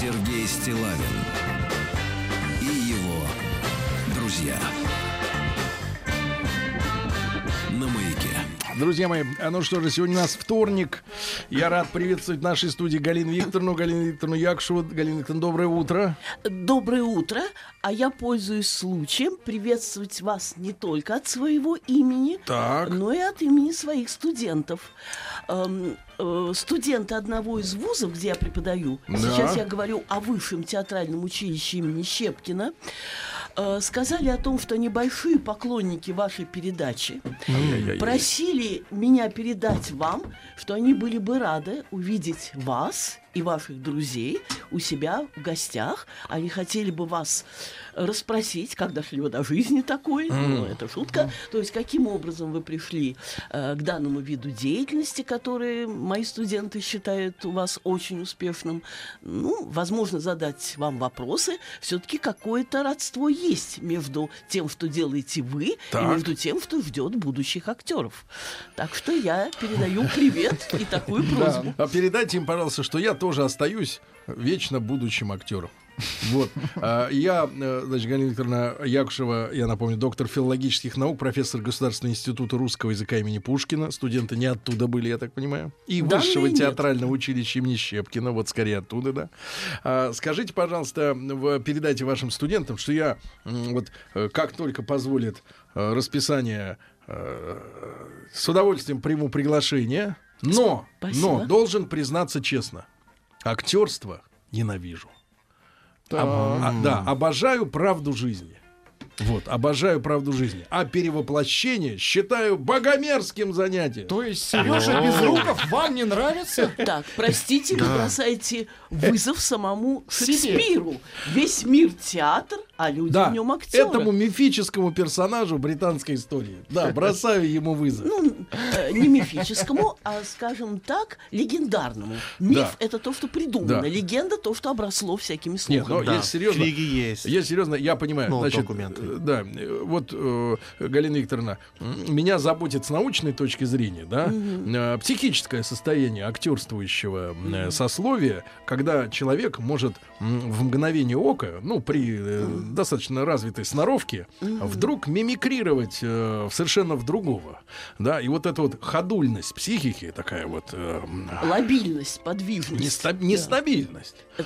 Сергей Стиллавин и его друзья. На маяке. Друзья мои, ну что же, сегодня у нас вторник. Я рад приветствовать в нашей студии Галину Викторовну Якушеву. Галина Викторовна, доброе утро. Доброе утро. А я пользуюсь случаем приветствовать вас не только от своего имени, но и от имени своих студентов. Студенты одного из вузов, где я преподаю, сейчас я говорю о высшем театральном училище имени Щепкина, сказали о том, что они большие поклонники вашей передачи, просили меня передать вам, что они были бы рады увидеть вас и ваших друзей у себя в гостях. Они хотели бы вас расспросить, как дошли вы до жизни такой, ну, это шутка, то есть каким образом вы пришли к данному виду деятельности, который мои студенты считают у вас очень успешным. Ну, возможно, задать вам вопросы. Все-таки какое-то родство есть между тем, что делаете вы, и между тем, что ждет будущих актеров. Так что я передаю привет и такую просьбу. А передайте им, пожалуйста, что я тоже остаюсь вечно будущим актером. Вот. Я, значит, Галина Викторовна Якушева, я напомню, доктор филологических наук, профессор Государственного института русского языка имени Пушкина. Студенты не оттуда были, я так понимаю. И да, высшего театрального училища имени Щепкина. Вот скорее оттуда, да. Скажите, пожалуйста, передайте вашим студентам, что я, вот, как только позволит расписание, с удовольствием приму приглашение. Но должен признаться честно, актерство ненавижу. Обожаю правду жизни. Вот, обожаю правду жизни. А перевоплощение считаю богомерзким занятием. То есть, Сережа Безруков вам не нравится? Так, простите, вы бросаете вызов самому Шекспиру. Весь мир театр, а люди в нем актеры. Этому мифическому персонажу британской истории. Да, бросаю ему вызов. Ну, не мифическому, а, скажем так, легендарному. Миф — это то, что придумано. Да. Легенда — то, что обросло всякими слухами. Нет, но если серьезно, книги есть. Если серьезно, я понимаю. Ну, значит, да, вот, Галина Викторовна, меня заботит с научной точки зрения, да, психическое состояние актерствующего сословия, когда человек может в мгновение ока, ну, при достаточно развитой сноровке, вдруг мимикрировать совершенно в другого, да, и вот эта вот ходульность психики такая вот... лобильность, подвижность. Нестабильность.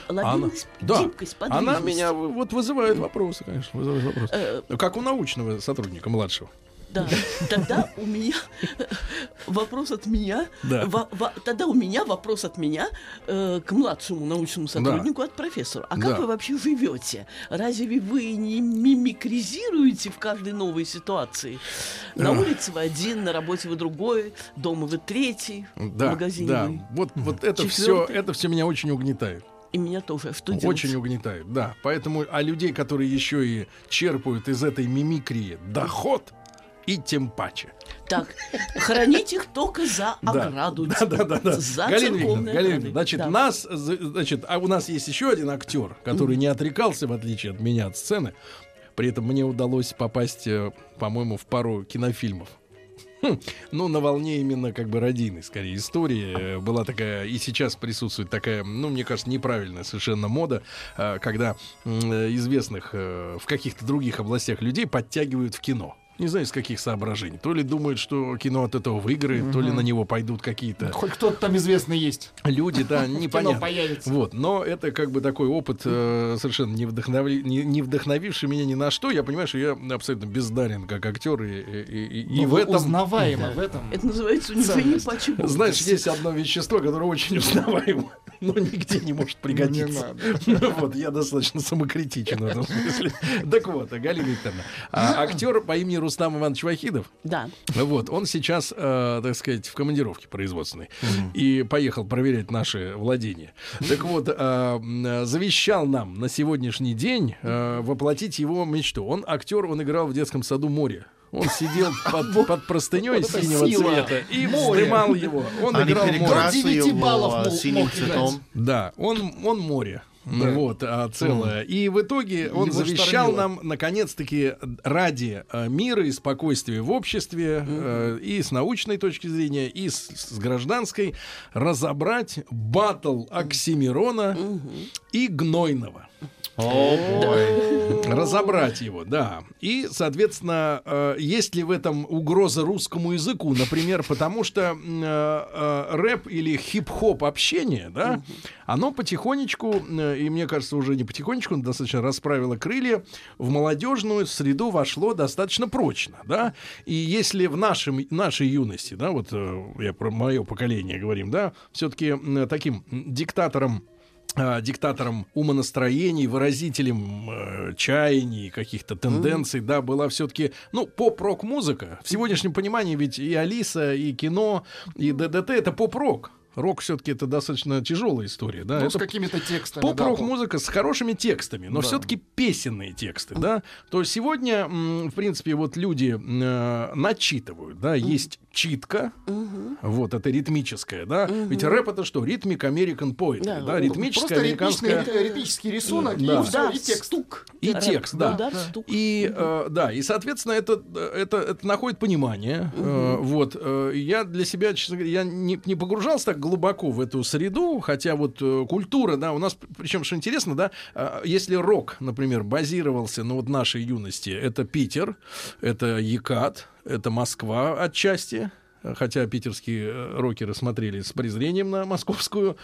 Лобильность, гибкость, подвижность. Она меня вот вызывает вопросы, конечно, как у научного сотрудника младшего. Да, тогда у меня вопрос от меня. Да. Тогда у меня вопрос от меня к младшему научному сотруднику, от профессора. А как вы вообще живете? Разве вы не мимикризируете в каждой новой ситуации? На улице вы один, на работе вы другой, дома вы третий, в магазине вы. Вот это все меня очень угнетает. И меня тоже. Что делать? Очень угнетают, да. Поэтому, а людей, которые еще и черпают из этой мимикрии доход, и тем паче. Так, хранить их только за ограду. За церковной ограду. А у нас есть еще один актер, который не отрекался, в отличие от меня, от сцены. При этом мне удалось попасть, по-моему, в пару кинофильмов. Ну, на волне именно как бы родийной, скорее, истории. Была такая, и сейчас присутствует такая, ну, мне кажется, неправильная совершенно мода, когда известных в каких-то других областях людей подтягивают в кино. Не знаю, из каких соображений. То ли думают, что кино от этого выиграет, то ли на него пойдут какие-то... Хоть кто-то там известный есть. Люди, да, непонятно. Вот, но это как бы такой опыт, совершенно не вдохновивший меня ни на что. Я понимаю, что я абсолютно бездарен как актер. И в этом... Узнаваемо в этом. Это называется «Узнаваемо». Знаешь, есть одно вещество, которое очень узнаваемо, но нигде не может пригодиться. Вот, я достаточно самокритичен в этом смысле. Так вот, Галина Викторовна, актер по имени Рустам Иванович Вахидов. Да. Вот, он сейчас, так сказать, в командировке производственной. И поехал проверять наши владения. Так вот, завещал нам на сегодняшний день воплотить его мечту. Он актер, он играл в детском саду «Море». Он сидел под простыней синего цвета и вздымал его. Он играл «Море». 9 баллов мог играть. Да, он «Море». Да. Вот, целое. И в итоге он завещал нам, наконец-таки, ради мира и спокойствия в обществе, и с научной точки зрения, и с гражданской, разобрать баттл Оксимирона и Гнойного. Разобрать его, да. И, соответственно, есть ли в этом угроза русскому языку? Например, потому что рэп или хип-хоп общение, да, оно потихонечку, и мне кажется, уже не потихонечку, достаточно расправило крылья, в молодежную среду вошло достаточно прочно, да. И если в нашей юности, да, вот я про мое поколение говорим, да, все-таки таким диктатором умонастроений, выразителем чаяний, каких-то тенденций, да, была все-таки, поп-рок-музыка. В сегодняшнем понимании ведь и Алиса, и кино, и ДДТ — это поп-рок. Рок все-таки это достаточно тяжелая история, да? Ну, это с какими-то текстами. Поп-рок-музыка с хорошими текстами, но все-таки песенные тексты, да? То сегодня, в принципе, вот люди начитывают, да, есть читка, вот, это ритмическая, да? Ведь рэп — это что? Ритмик American Poetry, да? Да, ритмическая американская... Просто ритмический рисунок, да. И текст. И текст, да. И, соответственно, это находит понимание. Вот. Я для себя, честно говоря, я не погружался так глубоко в эту среду, хотя вот культура, да, у нас, причем, что интересно, да, если рок, например, базировался на вот нашей юности, это Питер, это Екат, это Москва отчасти, хотя питерские рокеры смотрели с презрением на московскую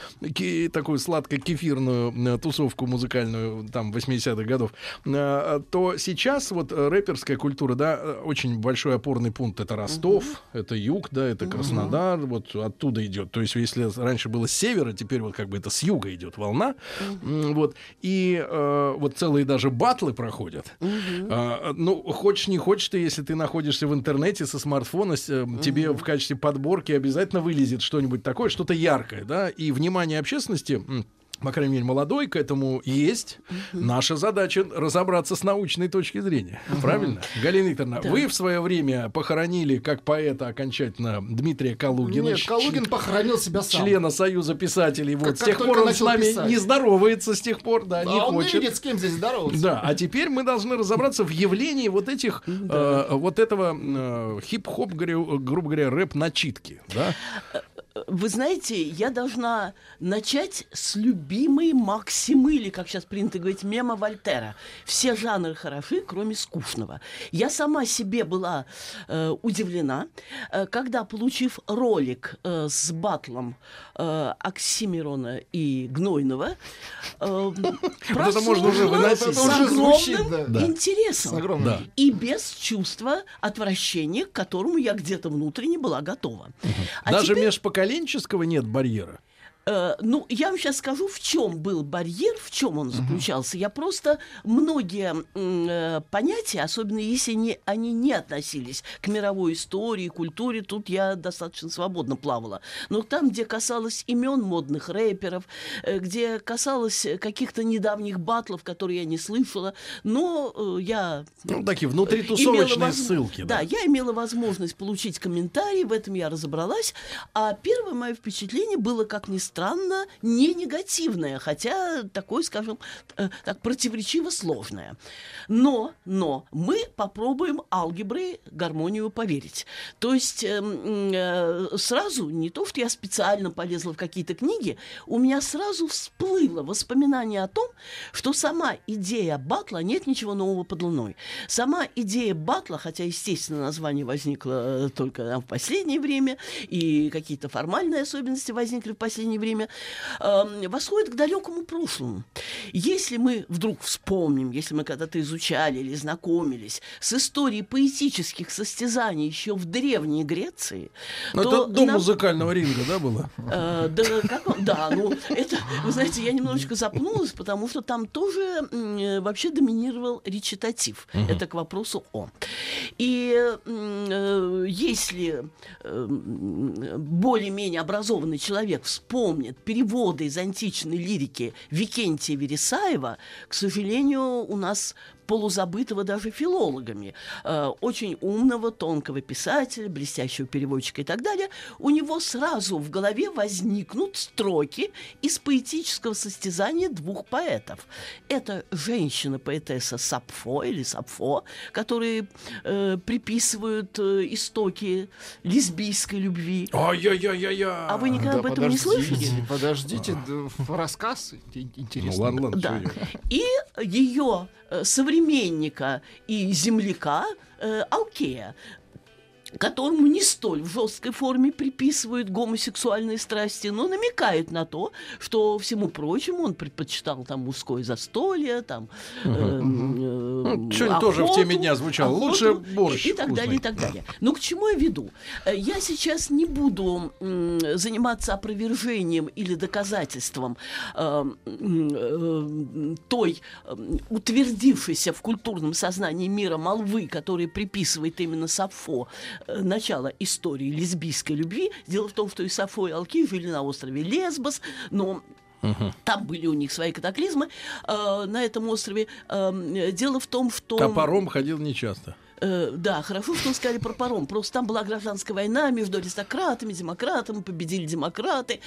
такую сладко-кефирную тусовку музыкальную там 80-х годов, то сейчас вот рэперская культура, да, очень большой опорный пункт — это Ростов, это Юг, да, это Краснодар, вот оттуда идет. То есть если раньше было с севера, теперь вот как бы это с юга идет волна, вот, и вот целые даже баттлы проходят. Хочешь не хочешь ты, если ты находишься в интернете со смартфона, тебе в качестве подборки обязательно вылезет что-нибудь такое, что-то яркое, да, и внимание общественности, по крайней мере, молодой, к этому есть. Наша задача — разобраться с научной точки зрения. Правильно? Галина Викторовна, вы в свое время похоронили как поэта окончательно Дмитрия Калугина. Нет, Калугин похоронил себя сам. Члена Союза писателей. Вот. С тех пор он с нами не здоровается, с тех пор, да, не хочет. Он видит, с кем здесь здороваться. Да, а теперь мы должны разобраться в явлении вот этих, вот этого хип-хоп, грубо говоря, рэп-начитки, да? Вы знаете, я должна начать с любимой максимы, или, как сейчас принято говорить, мема Вольтера. Все жанры хороши, кроме скучного. Я сама себе была удивлена, когда, получив ролик с баттлом Оксимирона и Гнойного, прослушала с огромным интересом и без чувства отвращения, к которому я где-то внутренне была готова. Даже межпоколенческого нет барьера. Я вам сейчас скажу, в чем был барьер, в чем он заключался. Я просто многие понятия, особенно если они не относились к мировой истории, культуре, тут я достаточно свободно плавала. Но там, где касалось имен модных рэперов, где касалось каких-то недавних баттлов, которые я не слышала, но я... такие внутритусовочные ссылки. Да, я имела возможность получить комментарии, в этом я разобралась. А первое мое впечатление было, как ни странно, не негативное, хотя такое, скажем, так противоречиво сложное. Но мы попробуем алгеброй гармонию поверить. То есть сразу, не то, что я специально полезла в какие-то книги, у меня сразу всплыло воспоминание о том, что сама идея батла — нет ничего нового под луной. Сама идея батла, хотя, естественно, название возникло только в последнее время, и какие-то формальные особенности возникли в последнее время, восходит к далекому прошлому. Если мы вдруг вспомним, если мы когда-то изучали или знакомились с историей поэтических состязаний еще в Древней Греции... Это до музыкального ринга, да, было? Это, вы знаете, я немножечко запнулась, потому что там тоже вообще доминировал речитатив. Это к вопросу о. И если более-менее образованный человек вспомнит переводы из античной лирики Викентия Вересаева, к сожалению, у нас полузабытого даже филологами, очень умного, тонкого писателя, блестящего переводчика и так далее, у него сразу в голове возникнут строки из поэтического состязания двух поэтов. Это женщина-поэтесса Сапфо или Сапфо, которые приписывают истоки лесбийской любви. А вы никогда об этом не слышали? Подождите, рассказ интересный. Ну, ладно, да. И ее современника и земляка Алкея, которому не столь в жесткой форме приписывают гомосексуальные страсти, но намекают на то, что всему прочему он предпочитал там мужское застолье, там что-нибудь тоже в теме дня звучало. Охоту, лучше борщ и так вкусный. Далее, и так далее. Но к чему я веду? Я сейчас не буду заниматься опровержением или доказательством той утвердившейся в культурном сознании мира молвы, которая приписывает именно Сапфо начало истории лесбийской любви. Дело в том, что и Сапфо, и Алкей жили на острове Лесбос, но там были у них свои катаклизмы на этом острове. Дело в том, что... Топором ходил нечасто. Да, хорошо, что вы сказали про паром. Просто там была гражданская война между аристократами, демократами, победили демократы.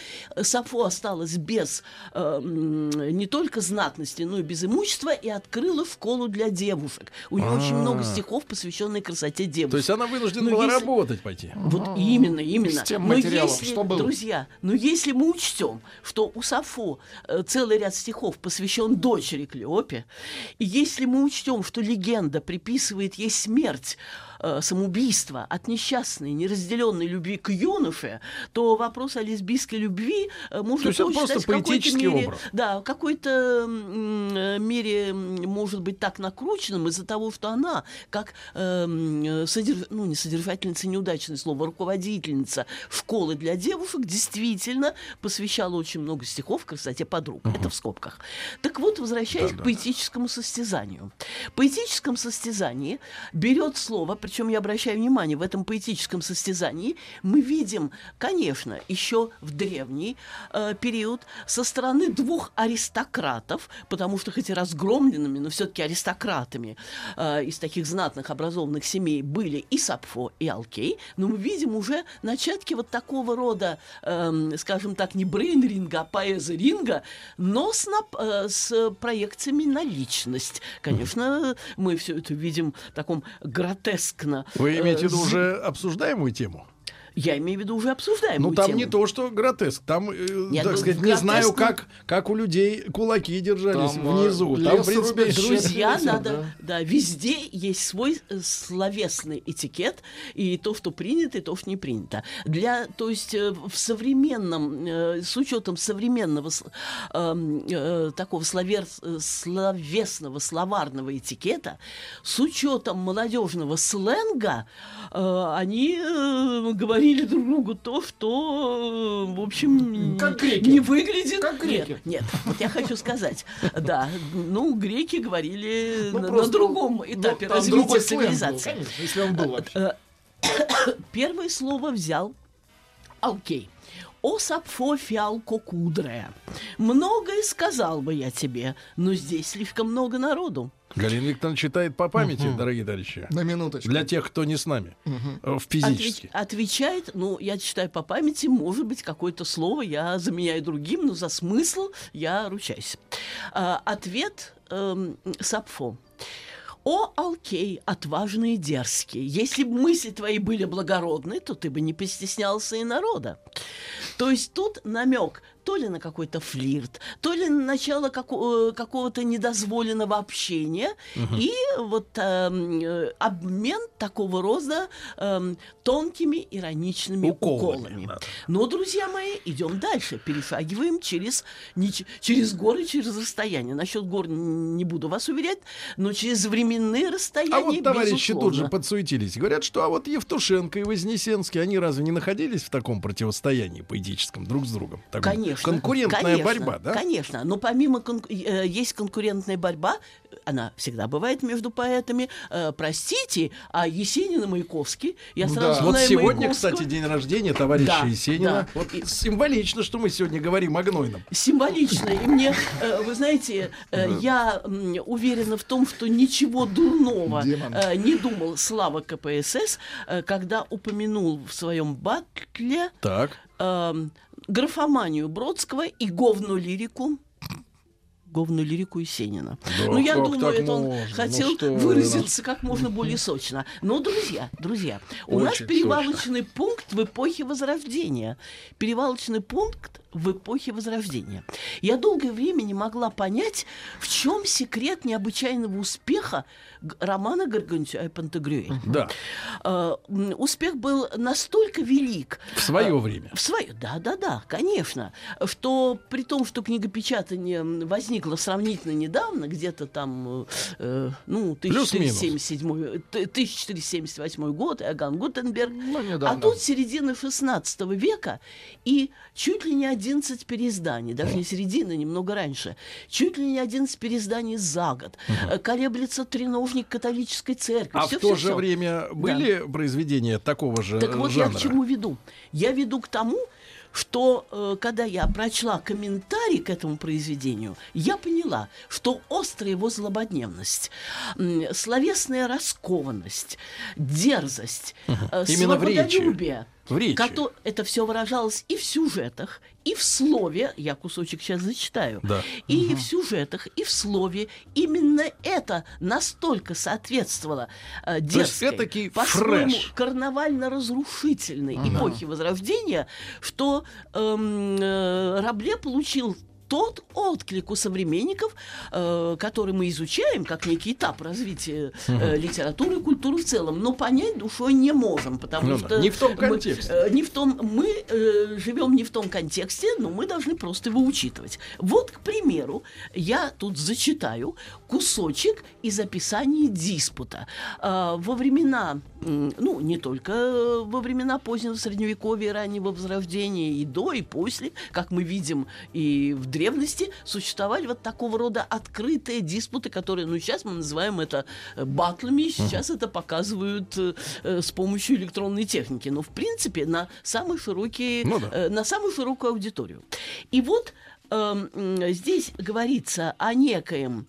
Сапфо осталась без не только знатности, но и без имущества и открыла школу для девушек. У нее очень много стихов, посвященных красоте девушек. То есть она вынуждена была работать пойти. Вот именно, именно. С тем материалом, что было. Друзья, но если мы учтем, что у Сапфо целый ряд стихов посвящен дочери Клеопе, и если мы учтем, что легенда приписывает ей смерть, самоубийство от несчастной, неразделенной любви к юноше, то вопрос о лесбийской любви можно считать в какой-то мере, да, в какой-то мере может быть так накрученным из-за того, что она как не содержательница, неудачное слово, руководительница школы для девушек действительно посвящала очень много стихов красоте подруг. Это в скобках. Так вот, возвращаясь к поэтическому состязанию. В поэтическом состязании берет слово, причем я обращаю внимание, в этом поэтическом состязании мы видим, конечно, еще в древний период со стороны двух аристократов, потому что хоть и разгромленными, но все-таки аристократами из таких знатных образованных семей были и Сапфо, и Алкей, но мы видим уже начатки вот такого рода, скажем так, не брейн-ринга, а поэзо-ринга, но с проекциями на личность. Конечно, мы все это видим в таком гротескно. Вы имеете в виду уже обсуждаемую тему? Я имею в виду уже обсуждаемую тему. Ну, там не то, что гротеск. Там, так сказать, не знаю, как у людей кулаки держались внизу. Там, в принципе, друзья, надо... Да, везде есть свой словесный этикет. И то, что принято, и то, что не принято. То есть в современном... С учетом современного такого словесного, словарного этикета, с учетом молодежного сленга, они говорят друг другу то, что, в общем, как греки. Не выглядит. Как греки. Нет, вот я хочу сказать, да, греки говорили на другом этапе развития цивилизации. Конечно, если он был вообще. Первое слово взял Алкей. «О Сапфо фиалко кудре, многое сказал бы я тебе, но здесь слишком много народу». Галина Викторовна читает по памяти, дорогие товарищи. На минуточку. Для тех, кто не с нами. Физически. Отвечает, я читаю по памяти, может быть, какое-то слово я заменяю другим, но за смысл я ручаюсь. Ответ Сапфо. «О, Алкей, отважный и дерзкий, если бы мысли твои были благородны, то ты бы не постеснялся и народа». То есть тут намек то ли на какой-то флирт, то ли на начало какого-то недозволенного общения и обмен такого рода тонкими ироничными уколами. Но, друзья мои, идем дальше, перешагиваем через горы, через расстояние. Насчет гор не буду вас уверять, но через временные расстояния, безусловно. А вот товарищи тут же подсуетились. Говорят, что Евтушенко и Вознесенский, они разве не находились в таком противостоянии поэтическом друг с другом? Конечно. Конкурентная борьба, да? Конечно, но помимо есть конкурентная борьба, она всегда бывает между поэтами. Простите, а Есенин и Маяковский. Я сразу знаю. Вот сегодня, кстати, день рождения товарища Есенина. Да. Вот символично, что мы сегодня говорим о Гнойном. Символично. И мне, вы знаете, я уверена в том, что ничего дурного не думал Слава КПСС, когда упомянул в своем батле графоманию Бродского и говную лирику Есенина. Да, ну, я думаю, это он хотел выразиться как можно более сочно. Но, друзья, у нас перевалочный пункт в эпохе Возрождения. Я долгое время не могла понять, в чем секрет необычайного успеха романа «Гаргантюа и Пантагрюэль». Да. Успех был настолько велик... В свое время. Да, конечно. Что при том, что книгопечатание возникло сравнительно недавно, где-то там 1478 год, Иоганн Гутенберг, а тут середина XVI века и чуть ли не 11 переизданий, даже не середина, немного раньше. Чуть ли не 11 переизданий за год. Колеблется треножник католической церкви. А в то же время были произведения такого же жанра? Так вот я к чему веду. Я веду к тому, что когда я прочла комментарий к этому произведению, я поняла, что острая его злободневность, словесная раскованность, дерзость, свободолюбие... Это все выражалось и в сюжетах, и в слове. Я кусочек сейчас зачитаю. Да. И в сюжетах, и в слове. Именно это настолько соответствовало дерзкой, по-своему карнавально-разрушительной эпохе Возрождения, что Рабле получил тот отклик у современников, который мы изучаем как некий этап развития литературы и культуры в целом, но понять душой не можем, потому что не в том контексте. Мы живем не в том контексте, но мы должны просто его учитывать. Вот, к примеру, я тут зачитаю кусочек из описания диспута. Во времена, не только во времена позднего Средневековья и раннего Возрождения, и до, и после, как мы видим, и в древности существовали вот такого рода открытые диспуты, которые, сейчас мы называем это батлами, сейчас это показывают с помощью электронной техники, но в принципе на самую широкую, на самую широкую аудиторию. И вот здесь говорится о некоем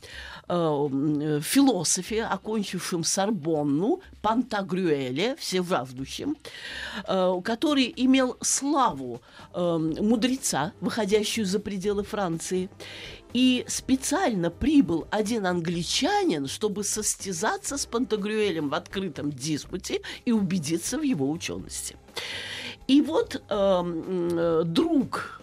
философе, окончившем Сорбонну, Пантагрюэле, всевраждущем, который имел славу мудреца, выходящую за пределы Франции. И специально прибыл один англичанин, чтобы состязаться с Пантагрюэлем в открытом диспуте и убедиться в его учености. И вот друг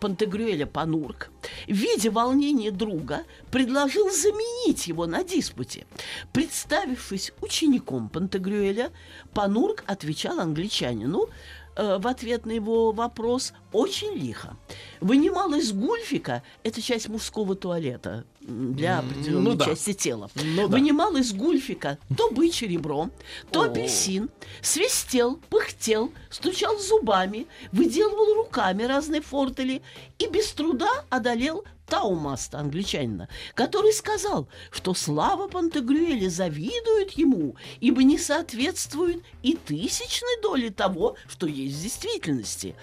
Пантагрюэля, Панурк, видя волнение друга, предложил заменить его на диспуте. Представившись учеником Пантагрюэля, Панурк отвечал англичанину в ответ на его вопрос очень лихо. Вынимал из гульфика, это часть мужского туалета для определенной части тела, вынимал из гульфика то бычье ребро, то апельсин, свистел, пыхтел, стучал зубами, выделывал руками разные фортели и без труда одолел Таумаста, англичанина, который сказал, что слава Пантагрюэля завидует ему, ибо не соответствует и тысячной доли того, что есть в действительности.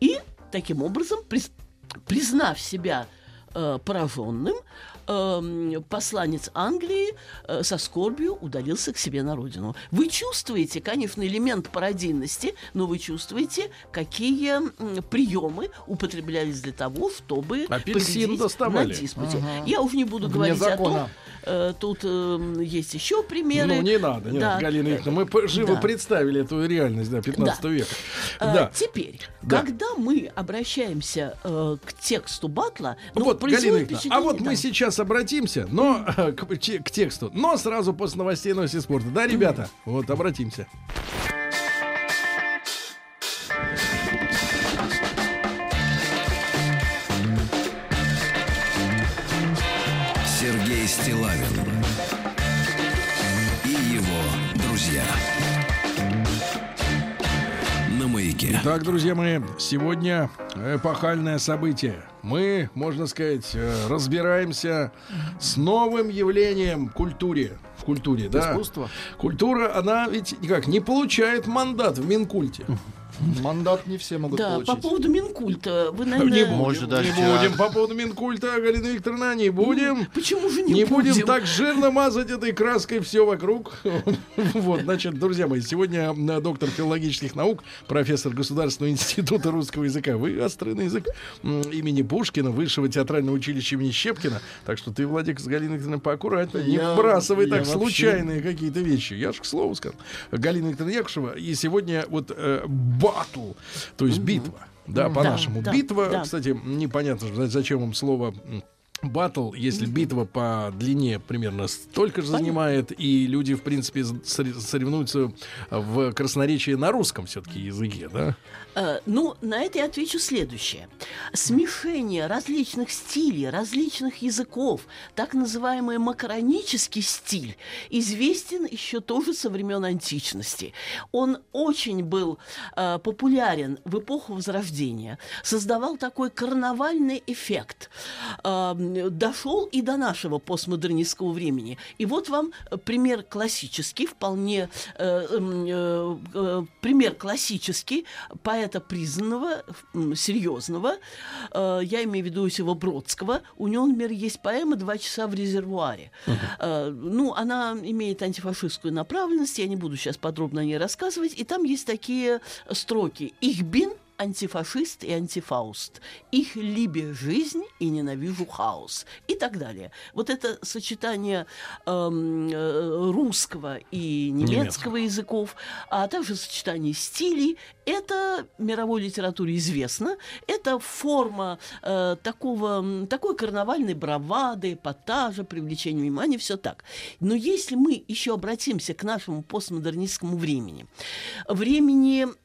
И таким образом, признав себя пораженным, посланец Англии со скорбью удалился к себе на родину. Вы чувствуете, конечно, элемент пародийности, но вы чувствуете, какие приемы употреблялись для того, чтобы победить на диспуте. Я уж не буду говорить о том, тут есть еще примеры. Ну, не надо, Галина Викторовна, мы живо представили эту реальность 15 века. Теперь, когда мы обращаемся к тексту батла, Галина Викторовна, мы сейчас обратимся, но к тексту, но сразу после новостей и спорта. Да, ребята, вот обратимся. Сергей Стиллавин и его друзья на Маяке. событие. Так, друзья мои, сегодня эпохальное событие. Мы, можно сказать, разбираемся с новым явлением в культуре, да? Искусство. Культура, она ведь никак не получает мандат в Минкульте. Мандат не все могут получить. Да, по поводу Минкульта. Вы, наверное... Не будем по поводу Минкульта, Галина Викторовна, не будем. Почему же не будем? Не будем так жирно мазать этой краской все вокруг. Вот, значит, друзья мои, сегодня доктор филологических наук, профессор Государственного института русского языка. Вы острый на язык имени Пушкина, высшего театрального училища имени Щепкина. Так что ты, Владик, с Галиной Викторовной поаккуратнее. Не вбрасывай так случайные какие-то вещи. Я же к слову сказал. Галина Викторовна Якушева. И сегодня вот... Батл, то есть битва, да, по-нашему. Да, битва, да. Кстати, непонятно, зачем вам слово батл, если битва по длине примерно столько же занимает, и люди, в принципе, соревнуются в красноречии на русском все-таки языке, да? Ну, на это я отвечу следующее. Смешение различных стилей, различных языков, так называемый макаронический стиль, известен еще тоже со времен античности. Он очень был популярен в эпоху Возрождения, создавал такой карнавальный эффект, дошел и до нашего постмодернистского времени. И вот вам пример классический, вполне пример классический, поэта признанного, серьезного. Я имею в виду Иосифа Бродского. У него, например, есть поэма «Два часа в резервуаре». Ну, она имеет антифашистскую направленность, я не буду сейчас подробно о ней рассказывать. И там есть такие строки. «Ich bin антифашист и антифауст. Их либе жизнь и ненавижу хаос». И так далее. Вот это сочетание русского и немецкого языков, а также сочетание стилей, это мировой литературе известно. Это форма такой карнавальной бравады, эпатажа, привлечения внимания, все так. Но если мы еще обратимся к нашему постмодернистскому времени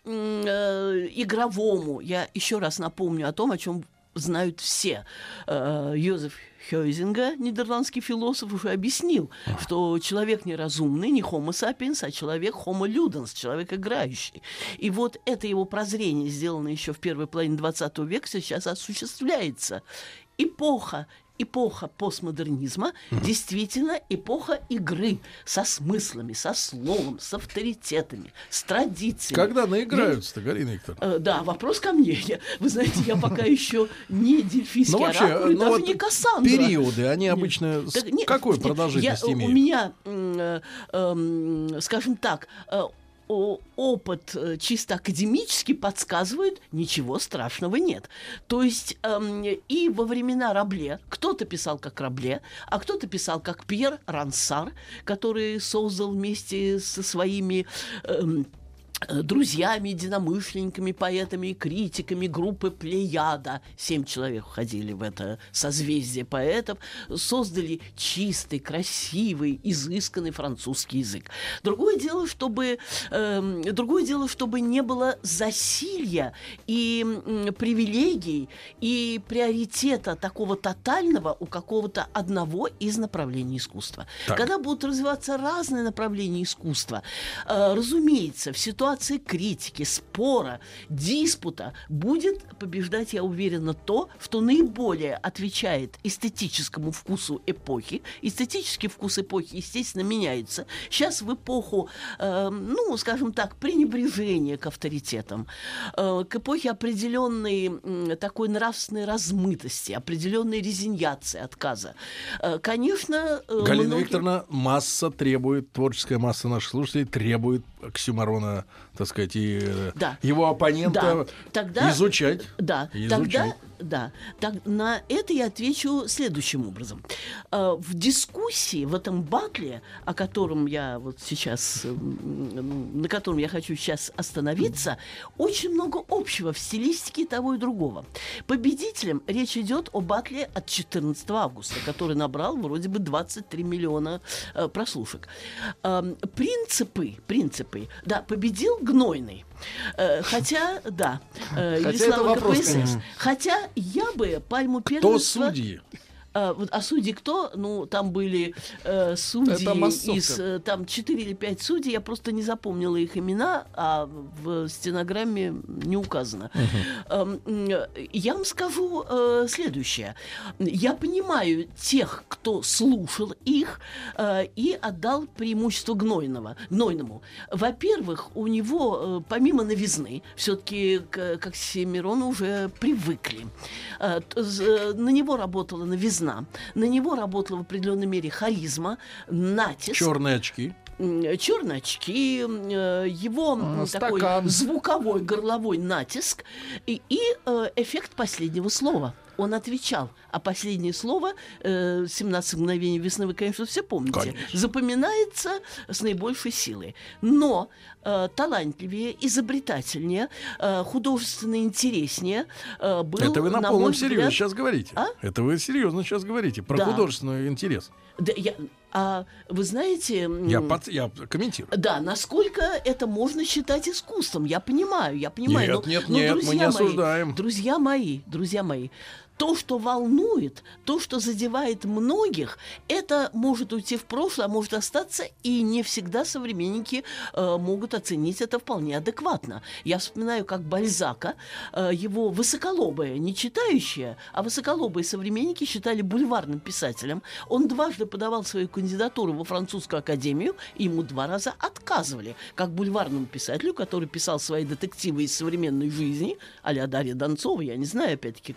игровому, я еще раз напомню о том, о чем знают все. Йозеф Хёйзинга, нидерландский философ, уже объяснил, что человек неразумный, не homo sapiens, а человек homo ludens, человек играющий. И вот это его прозрение, сделанное еще в первой половине 20 века, сейчас осуществляется. Эпоха постмодернизма, действительно, эпоха игры со смыслами, со словом, с авторитетами, с традициями. Когда наиграются-то, Галина Викторовна? Да, вопрос ко мне. Вы знаете, я пока еще не дельфийский оракул, даже не Кассандра. Периоды, они обычно... Какой продолжительность имеют? У меня, скажем так... опыт чисто академически подсказывает, ничего страшного нет. То есть и во времена Рабле кто-то писал как Рабле, а кто-то писал как Пьер Рансар, который создал вместе со своими друзьями, единомышленниками, поэтами и критиками группы Плеяда. 7 человек входили в это созвездие поэтов. Создали чистый, красивый, изысканный французский язык. Другое дело, чтобы не было засилья и привилегий, и приоритета такого тотального у какого-то одного из направлений искусства. Так. Когда будут развиваться разные направления искусства, разумеется, в ситуации критики, спора, диспута будет побеждать, я уверена, то, что наиболее отвечает эстетическому вкусу эпохи. Эстетический вкус эпохи, естественно, меняется. Сейчас в эпоху, скажем так, пренебрежения к авторитетам, к эпохе определенной такой нравственной размытости, определенной резиньяции, отказа. Конечно, Галина Викторовна, масса требует, творческая масса наших слушателей требует оксимирона, так сказать, и его оппонента изучать. Да, Так, на это я отвечу следующим образом. В дискуссии, в этом батле, о котором я вот сейчас, на котором я хочу сейчас остановиться, очень много общего в стилистике того и другого. Победителем речь идет о батле от 14 августа, который набрал вроде бы 23 миллиона прослушек. Принципы. Да, победил Гнойный. Хотя это вопрос, конечно. Хотя я бы пальму первенства... Кто судьи? А судьи кто? Ну, там были судьи из... Там 4 или 5 судей, я просто не запомнила их имена, а в стенограмме не указано. Я вам скажу следующее. Я понимаю тех, кто слушал их и отдал преимущество Гнойному. Во-первых, у него, помимо новизны, все-таки к Оксимирону уже привыкли. На него работала новизна, на него работала в определенной мере харизма, натиск. Черные очки, его такой стакан. Звуковой горловой натиск и эффект последнего слова. Он отвечал. А последнее слово, 17 мгновений весны, вы, конечно, все помните, конечно. Запоминается с наибольшей силой. Но талантливее, изобретательнее, художественно интереснее был... Это вы на полном серьезе сейчас говорите. А? Это вы серьезно сейчас говорите про художественный интерес. Да, вы знаете... Я комментирую. Да, насколько это можно считать искусством. Я понимаю. Нет, мы не осуждаем. Друзья мои, то, что волнует, то, что задевает многих, это может уйти в прошлое, а может остаться, и не всегда современники могут оценить это вполне адекватно. Я вспоминаю, как Бальзака, его высоколобые, не читающие, а высоколобые современники считали бульварным писателем. Он дважды подавал свою кандидатуру во французскую академию, и ему 2 раза отказывали, как бульварному писателю, который писал свои детективы из современной жизни, а-ля Дарья Донцова, я не знаю, опять-таки,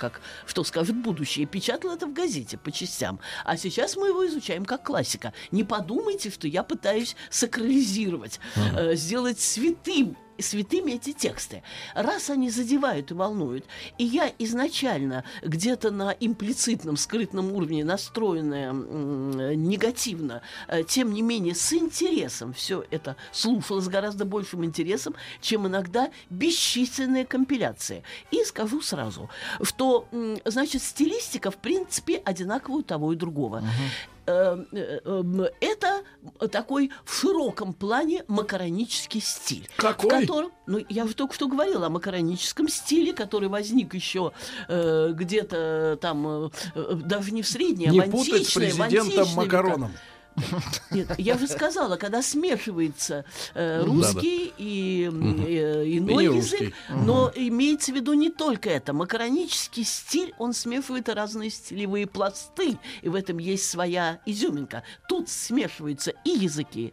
что скажет будущее. Печатал это в газете по частям. А сейчас мы его изучаем как классика. Не подумайте, что я пытаюсь сакрализировать, сделать святыми эти тексты. Раз они задевают и волнуют, и я изначально где-то на имплицитном, скрытном уровне настроенная негативно, тем не менее с интересом все это слушала, с гораздо большим интересом, чем иногда бесчисленные компиляции. И скажу сразу, что, значит, стилистика, в принципе, одинаковая у того и другого. Это такой в широком плане макаронический стиль. Какой? Я уже только что говорила о макароническом стиле, который возник еще где-то там, даже не в среднем, а в античном. Не путать с президентом Макароном. Нет, я же сказала, когда смешивается русский и иной язык, но имеется в виду не только это. Макаронический стиль, он смешивает разные стилевые пласты, и в этом есть своя изюминка. Тут смешиваются и языки,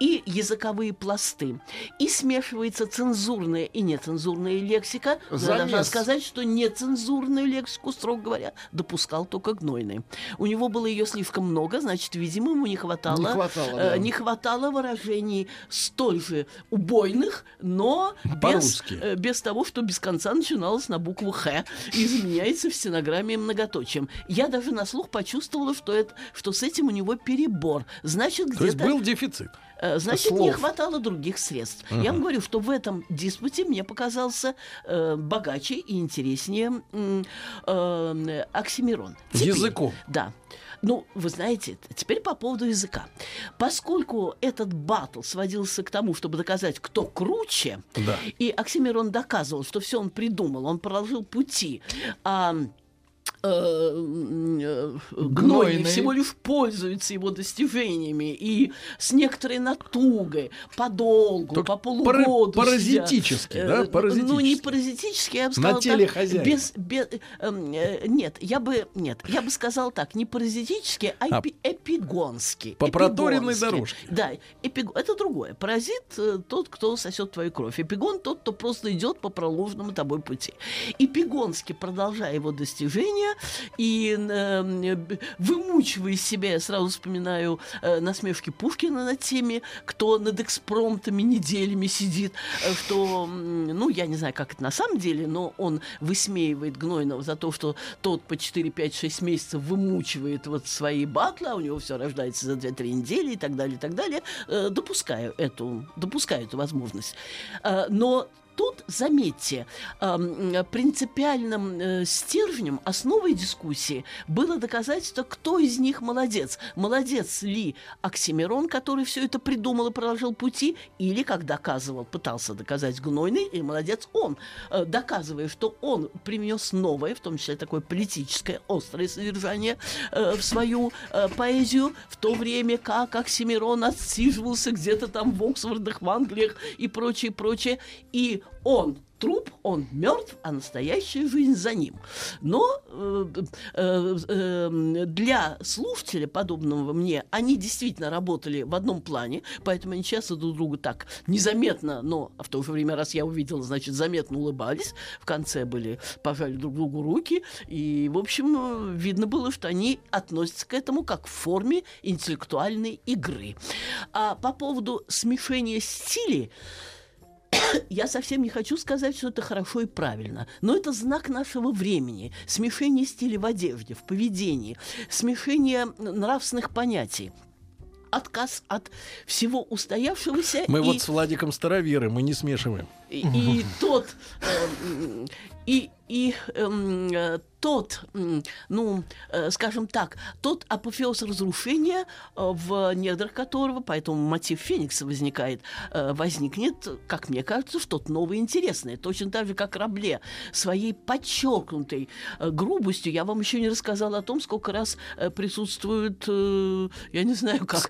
и языковые пласты, и смешивается цензурная и нецензурная лексика. Я должна сказать, что нецензурную лексику, строго говоря, допускал только Гнойный. У него было ее слишком много, значит, видимо, ему не хватало выражений столь же убойных, но без того, что без конца начиналось на букву «Х» и изменяется в стенограмме многоточием. Я даже на слух почувствовала, что с этим у него перебор. Значит, то есть был дефицит. Значит, слов. Не хватало других средств. Я вам говорю, что в этом диспуте мне показался богаче и интереснее Оксимирон. Языку. Да. Ну, вы знаете, теперь по поводу языка. Поскольку этот баттл сводился к тому, чтобы доказать, кто круче, и Оксимирон доказывал, что все он придумал, он проложил пути, Гнойный всего лишь пользуется его достижениями и с некоторой натугой, подолгу, только по полугоду. Паразитически. Ну, не паразитически, я бы сказала на теле хозяина. Я бы сказала так, не паразитически, а эпигонски. По проторенной дорожке. Да, это другое. Паразит тот, кто сосет твою кровь. Эпигон тот, кто просто идет по проложенному тобой пути. Эпигонски, продолжая его достижения, и вымучивая из себя, я сразу вспоминаю насмешки Пушкина над теми, кто над экспромтами неделями сидит, я не знаю, как это на самом деле, но он высмеивает Гнойного за то, что тот по 4-5-6 месяцев вымучивает свои батлы, а у него все рождается за 2-3 недели и так далее. Допускаю эту возможность. Но тут, заметьте, принципиальным стержнем, основой дискуссии было доказательство, кто из них молодец. Молодец ли Оксимирон, который все это придумал и проложил пути, или, как доказывал, пытался доказать Гнойный, и молодец он, доказывая, что он принес новое, в том числе такое политическое, острое содержание в свою поэзию, в то время как Оксимирон отсиживался где-то там в Оксфордах, в Англиях и прочее, прочее. И он труп, он мертв, а настоящая жизнь за ним. Но для слушателя, подобного мне, они действительно работали в одном плане, поэтому они часто друг другу так незаметно, но в то же время, раз я увидела, значит, заметно улыбались, в конце были, пожали друг другу руки, и, в общем, видно было, что они относятся к этому как к форме интеллектуальной игры. А по поводу смешения стилей, я совсем не хочу сказать, что это хорошо и правильно, но это знак нашего времени. Смешение стилей в одежде, в поведении, смешение нравственных понятий. Отказ от всего устоявшегося. Мы вот с Владиком Староверы, мы не смешиваем. И тот... Тот апофеоз разрушения, в недрах которого, поэтому мотив Феникса возникнет, как мне кажется, что-то новое и интересное. Точно так же, как Рабле своей подчеркнутой грубостью. Я вам еще не рассказала о том, сколько раз присутствует, я не знаю, как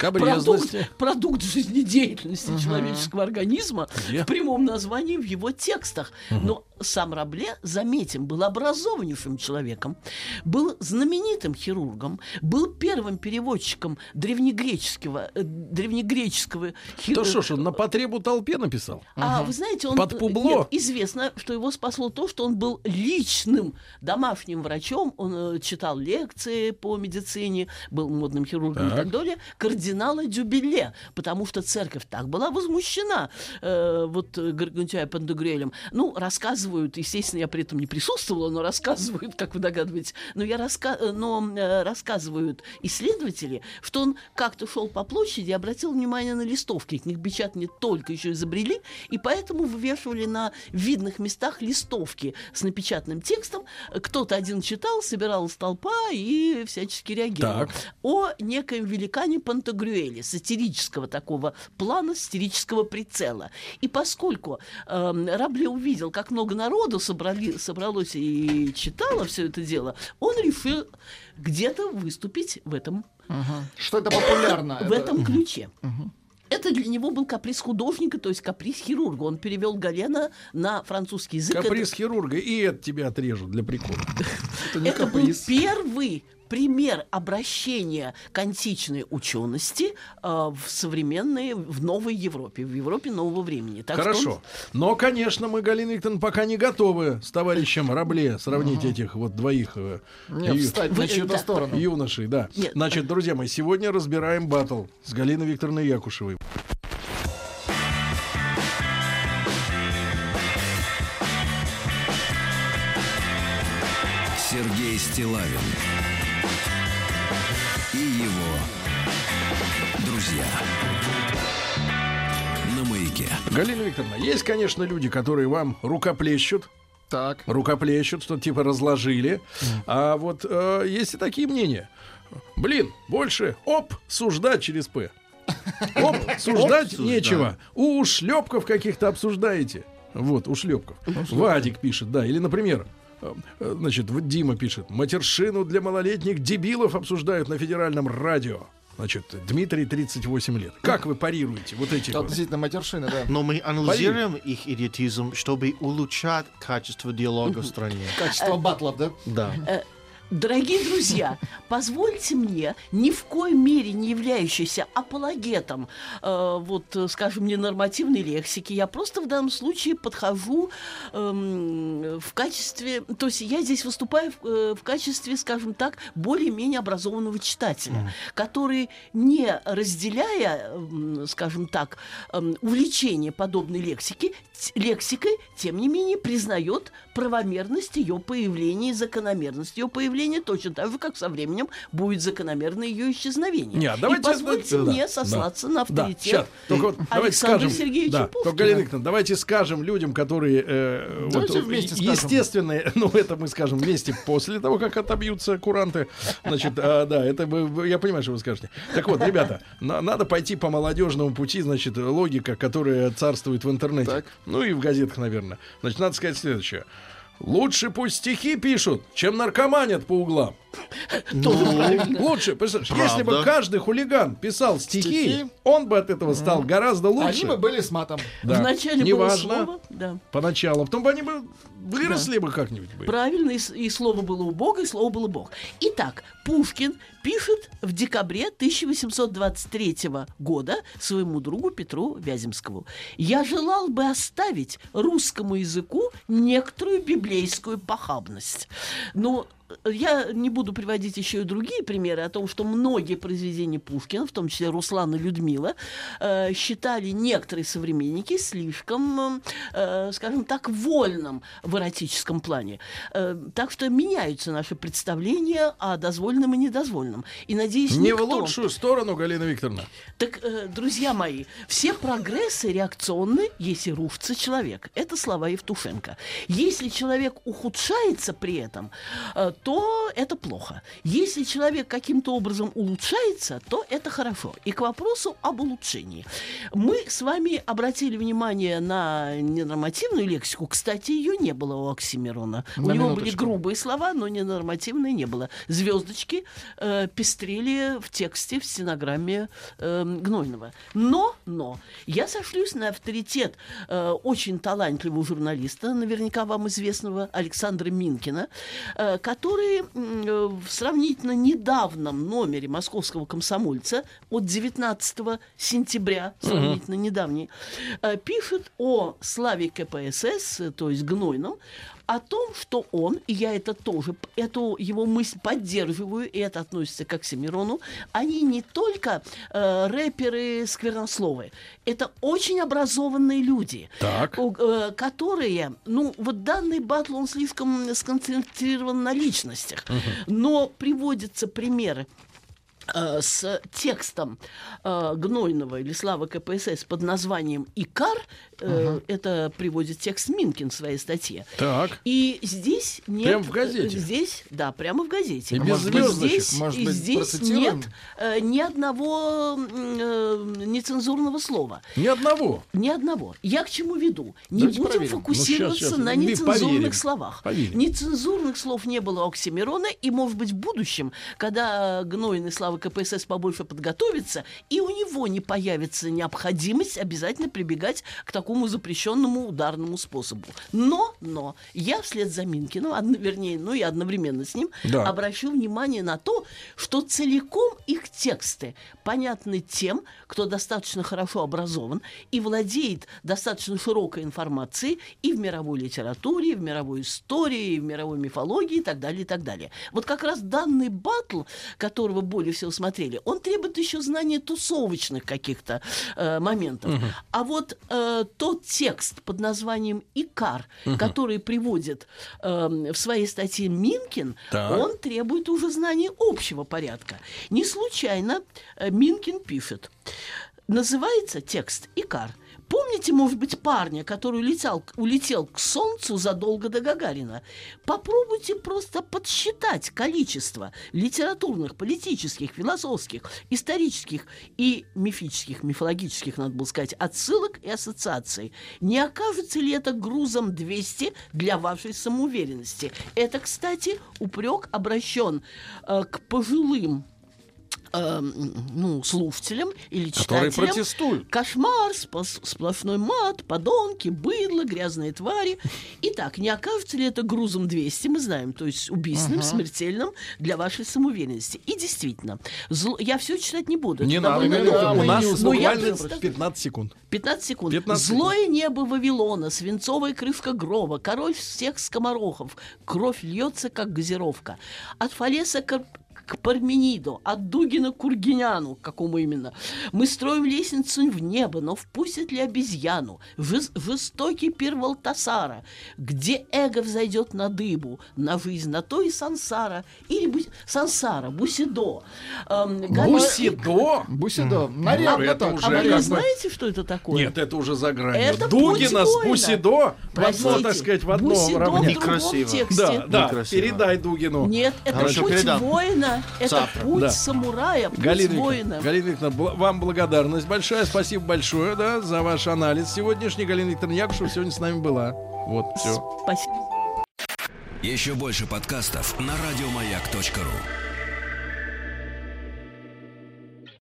продукт жизнедеятельности человеческого организма в прямом названии в его текстах. Но сам Рабле, заметим, был образованнейшим человеком, был знаменитым хирургом, был первым переводчиком древнегреческого хирурга. Да что ж, он на потребу толпе написал? А вы знаете, он... Под публо. Нет, известно, что его спасло то, что он был личным домашним врачом, он читал лекции по медицине, был модным хирургом и так далее, кардинала Дюбеле, потому что церковь так была возмущена Гаргантюа и Пантагрюэлем. Ну, рассказывают, естественно, я при этом не присутствовала, но рассказывают, как вы догадываетесь, но рассказывают исследователи, что он как-то шел по площади и обратил внимание на листовки. Их печатные только еще изобрели, и поэтому вывешивали на видных местах листовки с напечатанным текстом. Кто-то один читал, собиралась толпа и всячески реагировал. О некоем великане Пантагрюэле, сатирического такого плана, сатирического прицела. И поскольку Рабле увидел, как много народу собралось и читало все это дело, он решил где-то выступить в этом... Что это популярно? В этом ключе. Это для него был каприз художника, то есть каприз хирурга. Он перевел Галена на французский язык. Каприз хирурга, и это тебя отрежут для прикола. Это был первый пример обращения к античной учености в современной, в новой Европе, в Европе нового времени. Так хорошо. Но, конечно, мы, Галина Викторовна, пока не готовы с товарищем Рабле сравнить этих вот двоих юношей. Да. Значит, друзья мои, сегодня разбираем баттл с Галиной Викторовной Якушевой. Сергей Стиллавин и его друзья на Маяке. Галина Викторовна, есть, конечно, люди, которые вам рукоплещут. Так. Рукоплещут, что типа разложили. А вот есть и такие мнения. Блин, больше суждать через П. Суждать нечего. У шлепков каких-то обсуждаете. Вот, у шлепков. Вадик пишет, да. Или, например... Значит, вот Дима пишет: матершину для малолетних дебилов обсуждают на федеральном радио. Значит, Дмитрий, 38 лет. Как вы парируете вот эти вот? Относительно матершины, да. Но мы анализируем их идиотизм, чтобы улучшать качество диалога в стране. Качество батлов, да? Да. Дорогие друзья, позвольте мне, ни в коей мере не являющийся апологетом, скажем, ненормативной лексики, я просто в данном случае подхожу в качестве, то есть я здесь выступаю в качестве, скажем так, более-менее образованного читателя, который, не разделяя, скажем так, увлечение подобной лексикой, тем не менее признает правомерность ее появления и закономерность ее появления явление точно так же, как со временем будет закономерно ее исчезновение. Нет, давайте, и позвольте мне сослаться на авторитет Александра Сергеевича Пушкина. Галина Викторовна, давайте скажем людям, которые естественные, ну это мы скажем вместе после того, как отобьются куранты. Значит, да, это я понимаю, что вы скажете. Так вот, ребята, надо пойти по молодежному пути, значит, логика, которая царствует в интернете. Так. Ну и в газетах, наверное. Значит, надо сказать следующее. Лучше пусть стихи пишут, чем наркоманят по углам. Лучше, представляешь, если бы каждый хулиган писал стихи, он бы от этого стал гораздо лучше. Они бы были с матом. Вначале было слово. Поначалу. Потом бы они бы выросли бы как-нибудь. Правильно, и слово было у Бога, и слово было Бог. Итак, Пушкин пишет в декабре 1823 года своему другу Петру Вяземскому. «Я желал бы оставить русскому языку некоторую библейскую похабность». Но я не буду приводить еще и другие примеры о том, что многие произведения Пушкина, в том числе «Руслан и Людмила», считали некоторые современники слишком, скажем так, вольным в эротическом плане. Так что меняются наши представления о дозволенном и недозволенном. И, надеюсь, не никто... в лучшую сторону, Галина Викторовна. Так, друзья мои, все прогрессы реакционны, если рушится человек. Это слова Евтушенко. Если человек ухудшается при этом, то это плохо. Если человек каким-то образом улучшается, то это хорошо. И к вопросу об улучшении. Мы с вами обратили внимание на ненормативную лексику. Кстати, ее не было у Оксимирона. У него были грубые слова, но ненормативные не было. Звездочки пестрили в тексте, в стенограмме Гнойного. Но я сошлюсь на авторитет очень талантливого журналиста, наверняка вам известного, Александра Минкина, который в сравнительно недавнем номере «Московского комсомольца» от 19 сентября, сравнительно недавний, пишет о Славе КПСС, то есть Гнойном, о том, что он, и я это тоже, эту его мысль поддерживаю, и это относится к Оксимирону, они не только рэперы-сквернословы, это очень образованные люди, которые, ну, вот данный батл, он слишком сконцентрирован на личностях, но приводятся примеры с текстом Гнойного или Славы КПСС под названием «Икар». Это приводит текст Минкин в своей статье. Так. И здесь нет... Прямо в газете? Здесь, да, прямо в газете. И без звездочек, может быть, процитируем? Здесь нет ни одного нецензурного слова. Ни одного? Ни одного. Я к чему веду? Не будем фокусироваться на нецензурных словах. Поверим. Нецензурных слов не было у Оксимирона, и, может быть, в будущем, когда Гнойный, Слава КПСС побольше подготовится, и у него не появится необходимость обязательно прибегать к такому запрещенному ударному способу. Но я вслед за Минкиным, и одновременно с ним, обращу внимание на то, что целиком их тексты понятны тем, кто достаточно хорошо образован и владеет достаточно широкой информацией и в мировой литературе, и в мировой истории, и в мировой мифологии, и так далее, и так далее. Вот как раз данный батл, которого более всего смотрели, он требует еще знания тусовочных каких-то моментов. А вот тот текст под названием «Икар», который приводит в своей статье Минкин, он требует уже знаний общего порядка. Не случайно Минкин пишет. Называется текст «Икар». Помните, может быть, парня, который улетел к Солнцу задолго до Гагарина? Попробуйте просто подсчитать количество литературных, политических, философских, исторических и мифических, мифологических, надо было сказать, отсылок и ассоциаций. Не окажется ли это грузом 200 для вашей самоуверенности? Это, кстати, упрек обращен к пожилым слушателям или читателям, которые протестуют. Кошмар, сплошной мат, подонки, быдло, грязные твари. Итак, не окажется ли это грузом 200, мы знаем, то есть убийственным, смертельным для вашей самоуверенности. И действительно, я все читать не буду. Не надо, у нас буквально 15 секунд. 15 секунд. Злое небо Вавилона, свинцовая крышка гроба, король всех скоморохов, кровь льется, как газировка. От Фалеса к Пармениду, от Дугина к Кургиняну, к какому именно. Мы строим лестницу в небо, но впустит ли обезьяну? Жестокий пир Валтасара, где эго взойдет на дыбу, на жизнь, на то и сансара. Или сансара, бусидо. Бусидо? Бусидо. Нарядно там. А вы не знаете, что это такое? Нет, это уже за гранью. Дугина с бусидо в одно, так сказать, в одном равне. Некрасиво. Да, да, передай Дугину. Нет, это путь воина. Это путь самурая, путь воина. Галина Викторовна, вам благодарность большая. Спасибо большое, да, за ваш анализ сегодняшний. Галина Викторовна Якушева сегодня с нами была. Вот, все. Спасибо. Еще больше подкастов на радиомаяк.ру.